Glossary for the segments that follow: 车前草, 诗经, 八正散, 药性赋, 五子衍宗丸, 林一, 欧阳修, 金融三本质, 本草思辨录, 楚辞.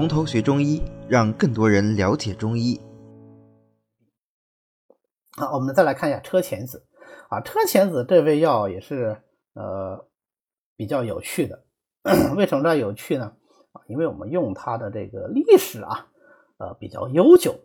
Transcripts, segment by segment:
从头学中医，让更多人了解中医。好，我们再来看一下车前子啊，车前子这味药也是比较有趣的。为什么这有趣呢？因为我们用它的这个历史啊，比较悠久。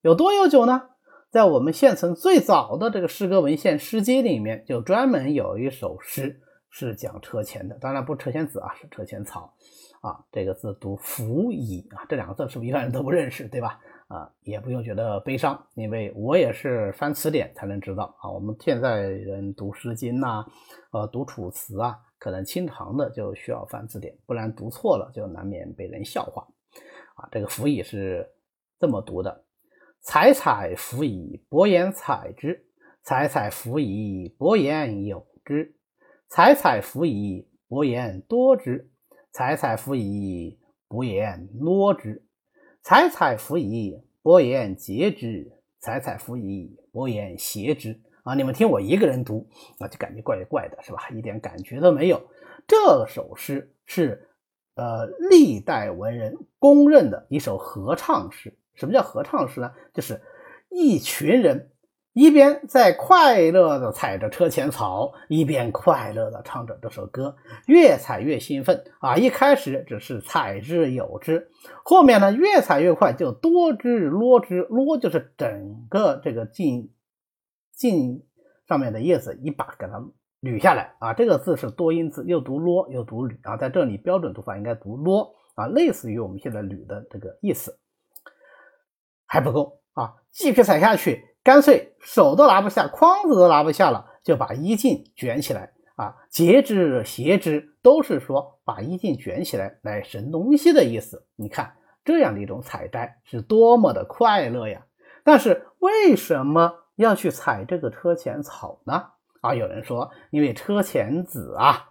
有多悠久呢？在我们现存最早的这个诗歌文献诗集里面，就专门有一首诗是讲车前的，当然不是车前子啊，是车前草啊，这个字读伏蚁啊，这两个字是不是一般人都不认识，对吧？啊，也不用觉得悲伤，因为我也是翻词典才能知道啊。我们现在人读《诗经》呐，读《楚辞》啊，可能经常的就需要翻字典，不然读错了就难免被人笑话啊。这个伏蚁是这么读的：采采伏蚁，伯言采之；采采伏蚁，伯言有之；采采伏蚁，伯言多之；采采伏蚁，伯言挪之；采采伏蚁，伯言节之；采采伏蚁，伯言挟之。啊，你们听我一个人读，那就感觉怪怪的，是吧？一点感觉都没有。这首诗是历代文人公认的一首合唱诗。什么叫合唱诗呢？就是一群人一边在快乐的踩着车前草，一边快乐的唱着这首歌，越踩越兴奋啊！一开始只是采之有之，后面呢越踩越快，就多之啰之啰，就是整个这个茎上面的叶子一把给它捋下来啊！这个字是多音字，又读啰又读捋啊，在这里标准读法应该读啰啊，类似于我们现在捋的这个意思。还不够啊，继续踩下去，干脆手都拿不下，筐子都拿不下了，就把衣襟卷起来啊！截之、挟之，都是说把衣襟卷起来来神东西的意思。你看这样的一种采摘是多么的快乐呀！但是为什么要去采这个车前草呢？啊，有人说，因为车前子啊，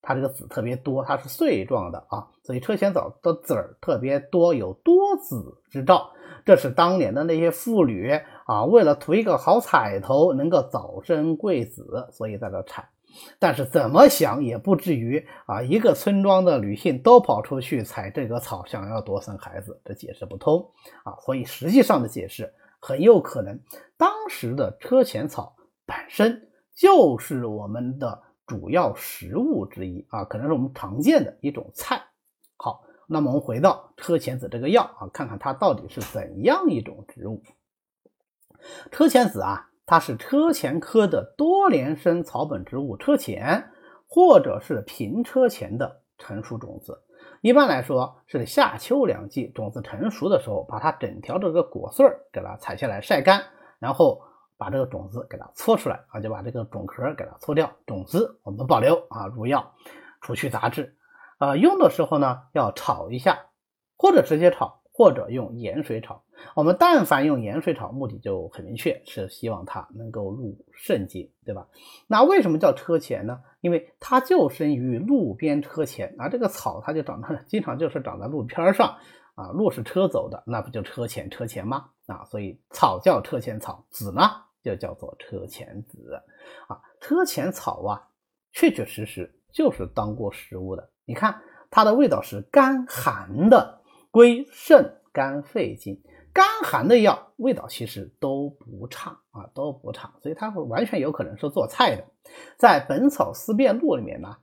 它这个子特别多，它是穗状的啊，所以车前草的籽儿特别多，有多子之兆。这是当年的那些妇女啊，为了图一个好彩头，能够早生贵子，所以在这产。但是怎么想也不至于啊，一个村庄的女性都跑出去采这个草，想要多生孩子，这解释不通啊。所以实际上的解释，很有可能当时的车前草本身就是我们的主要食物之一啊，可能是我们常见的一种菜。好，那么我们回到车前子这个药啊，看看它到底是怎样一种植物。车前子啊，它是车前科的多年生草本植物车前，或者是平车前的成熟种子。一般来说是夏秋两季种子成熟的时候，把它整条这个果穗给它采下来晒干，然后把这个种子给它搓出来啊，就把这个种壳给它搓掉，种子我们保留啊，入药，除去杂质。用的时候呢要炒一下，或者直接炒，或者用盐水炒。我们但凡用盐水炒，目的就很明确，是希望它能够入肾经，对吧？那为什么叫车前呢？因为它就生于路边车前啊，这个草它就长在，经常就是长在路边上啊，路是车走的，那不就车前吗？啊，所以草叫车前草，子呢就叫做车前子啊。车前草啊，确实就是当过食物的。你看它的味道是甘寒的，归肾肝肺经。甘寒的药味道其实都不差啊，都不差，所以它完全有可能是做菜的。在《本草思辨录》里面呢，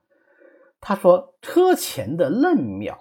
他说车前的嫩苗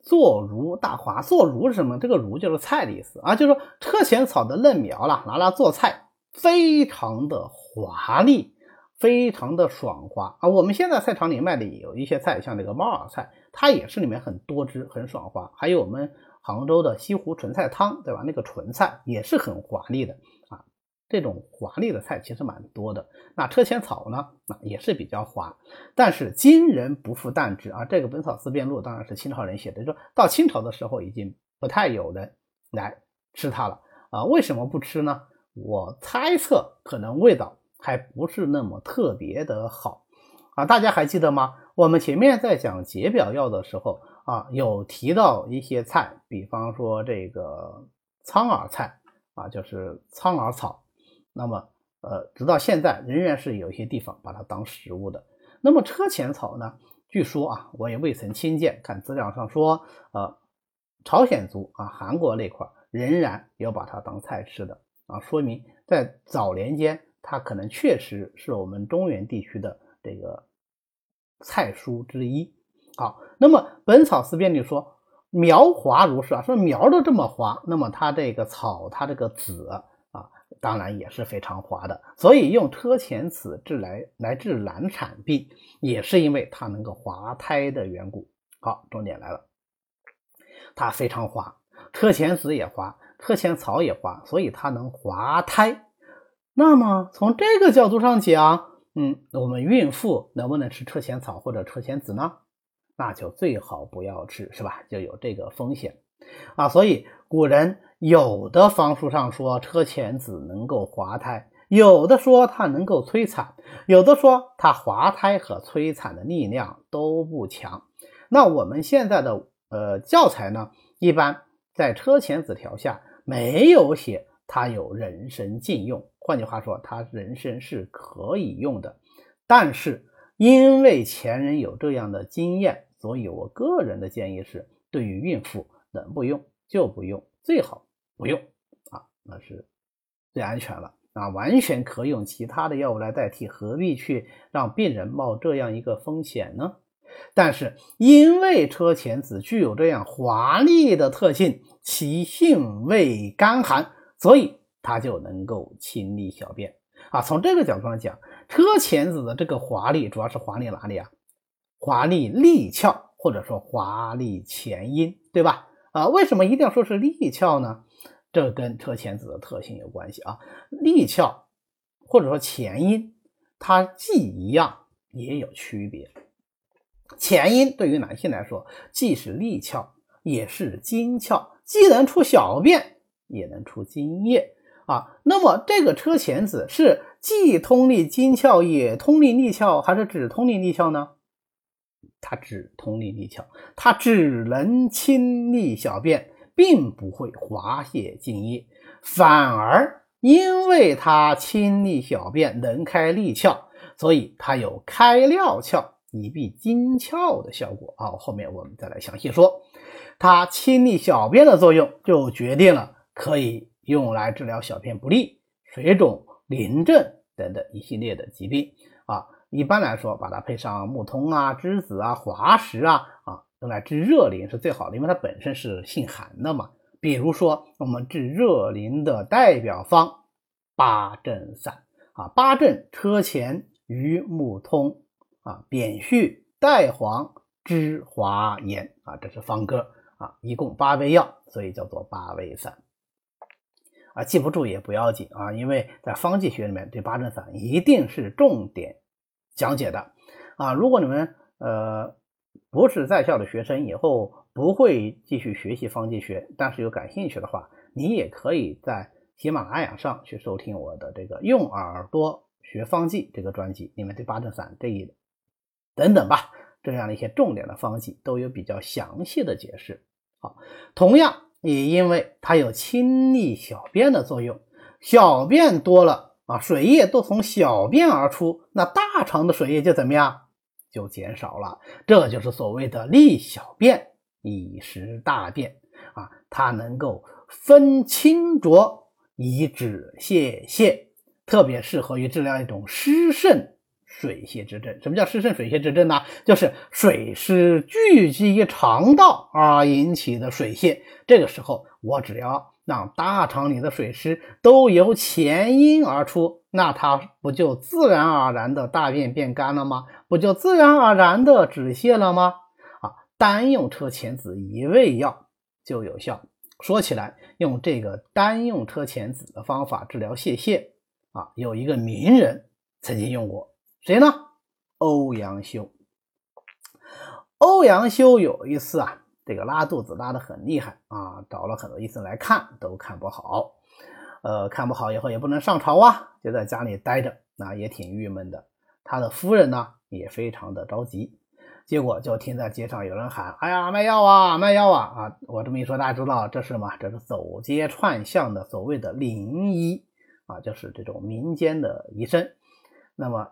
做如大华，做如是什么？这个如就是菜的意思啊，就是说车前草的嫩苗啦，拿来做菜，非常的华丽，非常的爽滑啊！我们现在菜场里卖的也有一些菜，像这个猫耳菜，它也是里面很多汁，很爽滑。还有我们杭州的西湖纯菜汤，对吧？那个纯菜也是很华丽的啊。这种华丽的菜其实蛮多的。那车前草呢，也是比较滑，但是今人不复淡之啊。这个《本草思辨录》当然是清朝人写的，就是到清朝的时候已经不太有人来吃它了啊。为什么不吃呢？我猜测可能味道还不是那么特别的好啊！大家还记得吗？我们前面在讲解表药的时候啊，有提到一些菜，比方说这个苍耳菜啊，就是苍耳草。那么直到现在仍然是有一些地方把它当食物的。那么车前草呢，据说啊，我也未曾亲见，看资料上说朝鲜族啊，韩国那块仍然有把它当菜吃的啊，说明在早年间它可能确实是我们中原地区的这个菜蔬之一。好，那么《本草思辨》里说苗华如是啊，说苗都这么滑，那么它这个草它这个籽啊，当然也是非常滑的，所以用车前子治来治难产病，也是因为它能够滑胎的缘故。好，重点来了，它非常滑，车前子也滑，车前草也滑，所以它能滑胎。那么从这个角度上讲，我们孕妇能不能吃车前草或者车前子呢？那就最好不要吃，是吧？就有这个风险啊。所以古人有的方术上说车前子能够滑胎，有的说它能够催产，有的说它滑胎和催产的力量都不强。那我们现在的教材呢，一般在车前子条下没有写它有人参禁用，换句话说，它人参是可以用的。但是因为前人有这样的经验，所以我个人的建议是，对于孕妇能不用就不用，最好不用啊，那是最安全了啊，完全可用其他的药物来代替，何必去让病人冒这样一个风险呢？但是因为车前子具有这样华丽的特性，其性味甘寒，所以它就能够清利小便啊。从这个角度上讲，车前子的这个华丽主要是华丽哪里啊？华丽利窍，或者说华丽前阴，对吧？啊，为什么一定要说是利窍呢？这跟车前子的特性有关系啊。利窍或者说前阴，它既一样也有区别。前阴对于男性来说，既是利窍也是精窍，既能出小便也能出精液啊。那么这个车前子是既通利精窍也通利利窍，还是只通利利窍呢？它只通利利窍，它只能清利小便，并不会滑泻精液，反而因为它清利小便能开利窍，所以它有开料窍以避精窍的效果啊。后面我们再来详细说，它清利小便的作用就决定了可以用来治疗小便不利、水肿、淋症等等一系列的疾病啊。一般来说，把它配上木通啊、栀子啊、滑石啊，用来治热淋是最好的，因为它本身是性寒的嘛。比如说我们治热淋的代表方八正散啊，八正车前、榆木通啊、扁絮、带黄、栀滑盐啊，这是方歌啊，一共8味药，所以叫做八味散。啊，记不住也不要紧啊，因为在方剂学里面对八正散一定是重点讲解的啊。如果你们不是在校的学生，以后不会继续学习方剂学，但是有感兴趣的话，你也可以在喜马拉雅上去收听我的这个用耳朵学方剂这个专辑，里面对八正散这一等等吧，这样的一些重点的方剂都有比较详细的解释。好，同样也因为它有清利小便的作用，小便多了啊，水液都从小便而出，那大肠的水液就怎么样？就减少了。这就是所谓的利小便以食大便啊，它能够分清浊以止泄泻，特别适合于治疗一种湿盛水泄之症。什么叫湿盛水泄之症呢？就是水湿聚集于肠道而引起的水泄。这个时候我只要让大肠里的水湿都由前阴而出，那它不就自然而然的大便变干了吗？不就自然而然的止泻了吗？啊，单用车前子1味药就有效。说起来，用这个单用车前子的方法治疗泄泻啊，有一个名人曾经用过，谁呢？欧阳修。欧阳修有一次啊，这个拉肚子拉得很厉害啊，找了很多医生来看，都看不好。看不好以后也不能上朝啊，就在家里待着，那也挺郁闷的。他的夫人呢也非常的着急，结果就听在街上有人喊：“哎呀，卖药啊，卖药啊！”啊，我这么一说，大家知道这是什么？这是走街串巷的所谓的临医啊，就是这种民间的医生。那么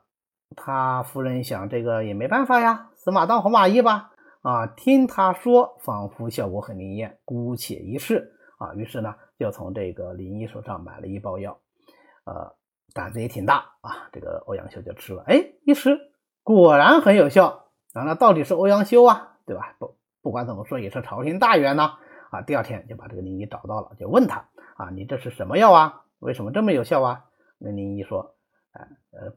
他夫人想，这个也没办法呀，死马当活马医吧，啊，听他说仿佛效果很灵验，姑且一试啊。于是呢就从这个林一手上买了一包药，胆子也挺大啊，这个欧阳修就吃了，一吃果然很有效啊。那到底是欧阳修啊，对吧？不管怎么说也是朝廷大员呢啊。第二天就把这个林一找到了，就问他啊，你这是什么药啊？为什么这么有效啊？那林一说，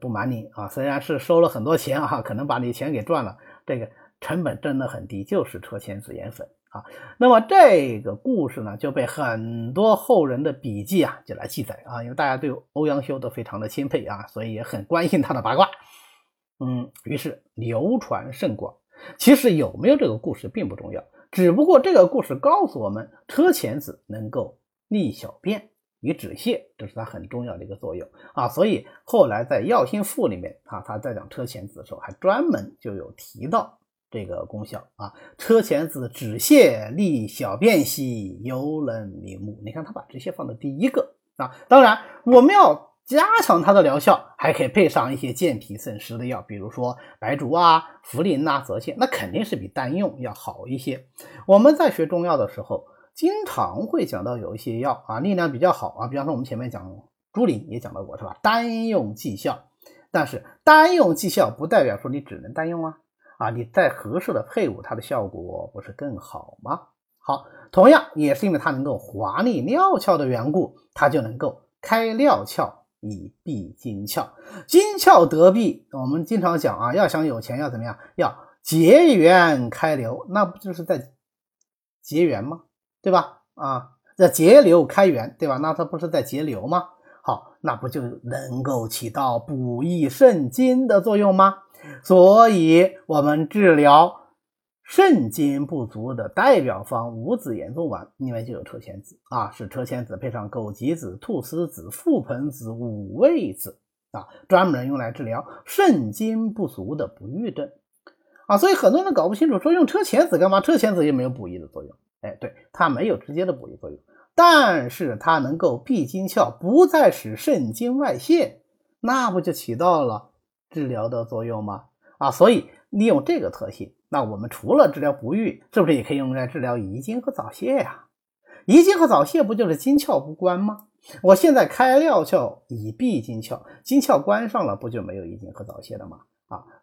不瞒你啊，虽然是收了很多钱啊，可能把你钱给赚了，这个成本真的很低，就是车前紫盐粉啊。那么这个故事呢就被很多后人的笔记啊就来记载啊，因为大家对欧阳修都非常的钦佩啊，所以也很关心他的八卦，于是流传甚广。其实有没有这个故事并不重要，只不过这个故事告诉我们车前子能够利小便与止泻，这是它很重要的一个作用啊。所以后来在《药性赋》里面啊，他在讲车前子的时候还专门就有提到这个功效啊。车前子止泻利小便兮，尤能明目。你看他把止泻放到第一个啊。当然我们要加强它的疗效，还可以配上一些健脾渗湿的药，比如说白术啊、茯苓啊、泽泻，那肯定是比单用要好一些。我们在学中药的时候经常会讲到有一些药啊力量比较好啊，比方说我们前面讲猪苓也讲到过，是吧？单用即效，但是单用即效不代表说你只能单用啊，你再合适的配伍，它的效果不是更好吗？好，同样也是因为它能够滑利料窍的缘故，它就能够开料窍以避金窍，金窍得避，我们经常讲啊，要想有钱要怎么样？要结缘开流，那不就是在结缘吗？对吧？啊，这节流开源，对吧？那它不是在节流吗？好，那不就能够起到补益肾精的作用吗？所以我们治疗肾精不足的代表方五子衍宗丸里面就有车前子啊，是车前子配上枸杞子、菟丝子、覆盆子、五味子啊，专门用来治疗肾精不足的不育症啊。所以很多人搞不清楚，说用车前子干嘛？车前子也没有补益的作用。对，它没有直接的补益作用，但是它能够避金窍，不再使肾精外泄，那不就起到了治疗的作用吗？所以利用这个特性，那我们除了治疗不育，是不是也可以用来治疗遗精和早泄呀？遗精和早泄不就是金窍不关吗？我现在开料窍以避金窍，金窍关上了，不就没有遗精和早泄了吗？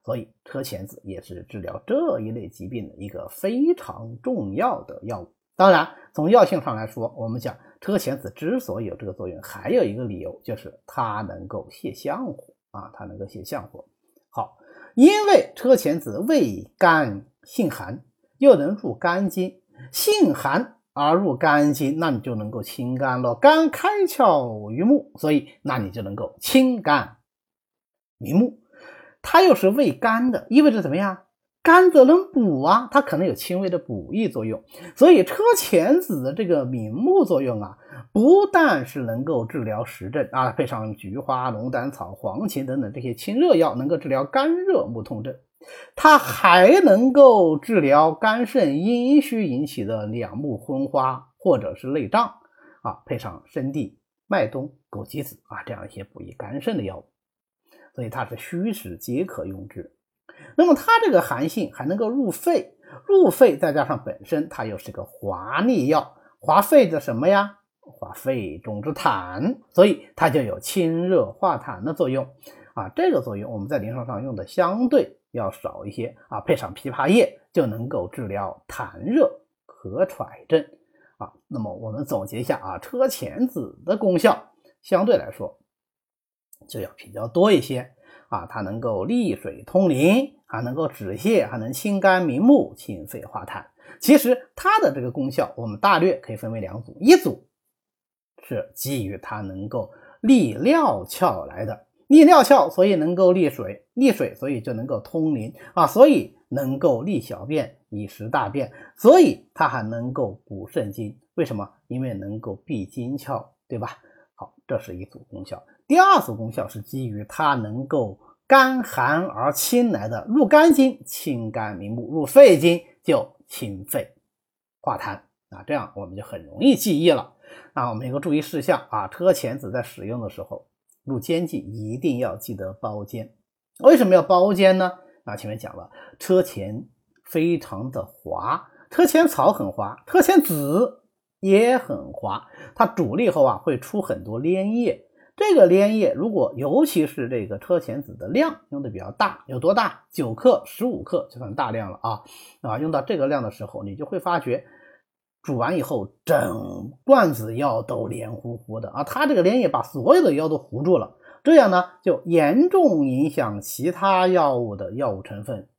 所以车前子也是治疗这一类疾病的一个非常重要的药物。当然从药性上来说，我们讲车前子之所以有这个作用，还有一个理由就是它能够泻相火啊，它能够泻相火。好，因为车前子味甘性寒，又能入肝经，性寒而入肝经，那你就能够清肝了。肝开窍于目，所以那你就能够清肝明目。它又是味甘的，意味着怎么样？甘则能补啊，它可能有轻微的补益作用。所以车前子的这个明目作用啊，不但是能够治疗实症啊，配上菊花、龙胆草、黄芩等等这些清热药，能够治疗肝热目痛症，它还能够治疗肝肾阴虚引起的两目昏花或者是内胀啊，配上生地、麦冬、枸杞子啊这样一些补益肝肾的药物。所以它是虚实皆可用之。那么它这个寒性还能够入肺，入肺再加上本身它又是个滑利药，滑肺的什么呀？滑肺中之痰，所以它就有清热化痰的作用啊。这个作用我们在临床上用的相对要少一些啊，配上枇杷叶就能够治疗痰热咳喘症啊。那么我们总结一下啊，车前子的功效相对来说就要比较多一些啊，它能够利水通淋，还能够止泻，还能清肝明目、清肺化痰。其实它的这个功效我们大略可以分为两组，一组是基于它能够利料窍来的，利料窍所以能够利水，利水所以就能够通淋啊，所以能够利小便以食大便，所以它还能够补肾精。为什么？因为能够避金窍，对吧？好，这是一组功效。第二组功效是基于它能够甘寒而清来的，入肝经清肝明目，入肺经就清肺化痰啊，这样我们就很容易记忆了啊。我们有个注意事项啊，车前子在使用的时候入煎剂一定要记得包煎。为什么要包煎呢？前面讲了，车前非常的滑，车前草很滑，车前子也很滑，它主力后啊会出很多连叶，这个连叶如果尤其是这个车前子的量用的比较大，有多大？9克15克就算大量了啊！用到这个量的时候，你就会发觉煮完以后整罐子药都黏糊糊的啊！它这个连叶把所有的药都糊住了，这样呢就严重影响其他药物的药物成分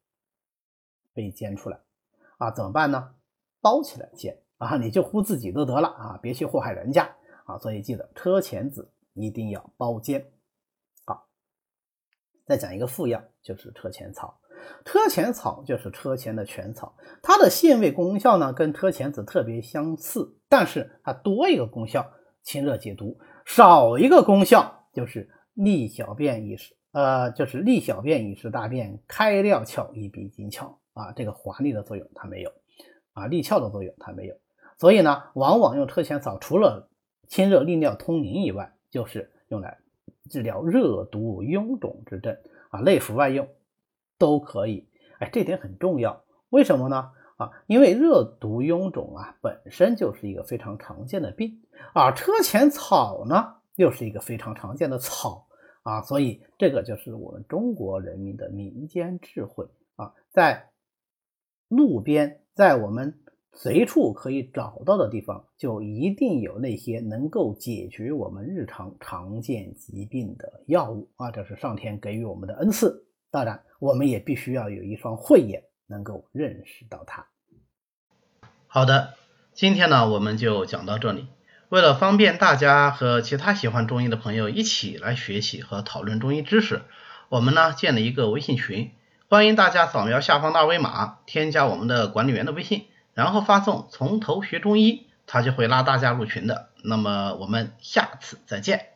被煎出来啊！怎么办呢？包起来煎啊！你就糊自己都得了啊，别去祸害人家啊！所以记得车前子一定要包煎。好，再讲一个副药，就是车前草。车前草就是车前的全草，它的性味功效呢跟车前子特别相似，但是它多一个功效清热解毒，少一个功效就是利小便以使大便，开料窍以比金窍啊，这个滑腻的作用它没有啊，利窍的作用它没有，所以呢往往用车前草除了清热利尿通淋以外，就是用来治疗热毒臃肿之症啊，内服外用都可以。哎，这点很重要，为什么呢？因为热毒臃肿啊本身就是一个非常常见的病，而车前草呢又是一个非常常见的草啊，所以这个就是我们中国人民的民间智慧啊，在路边，在我们随处可以找到的地方，就一定有那些能够解决我们日常常见疾病的药物啊，这是上天给予我们的恩赐。当然我们也必须要有一双慧眼，能够认识到它。好的，今天呢我们就讲到这里。为了方便大家和其他喜欢中医的朋友一起来学习和讨论中医知识，我们呢建了一个微信群，欢迎大家扫描下方的二维码添加我们的管理员的微信，然后发送从头学中医，他就会拉大家入群的。那么我们下次再见。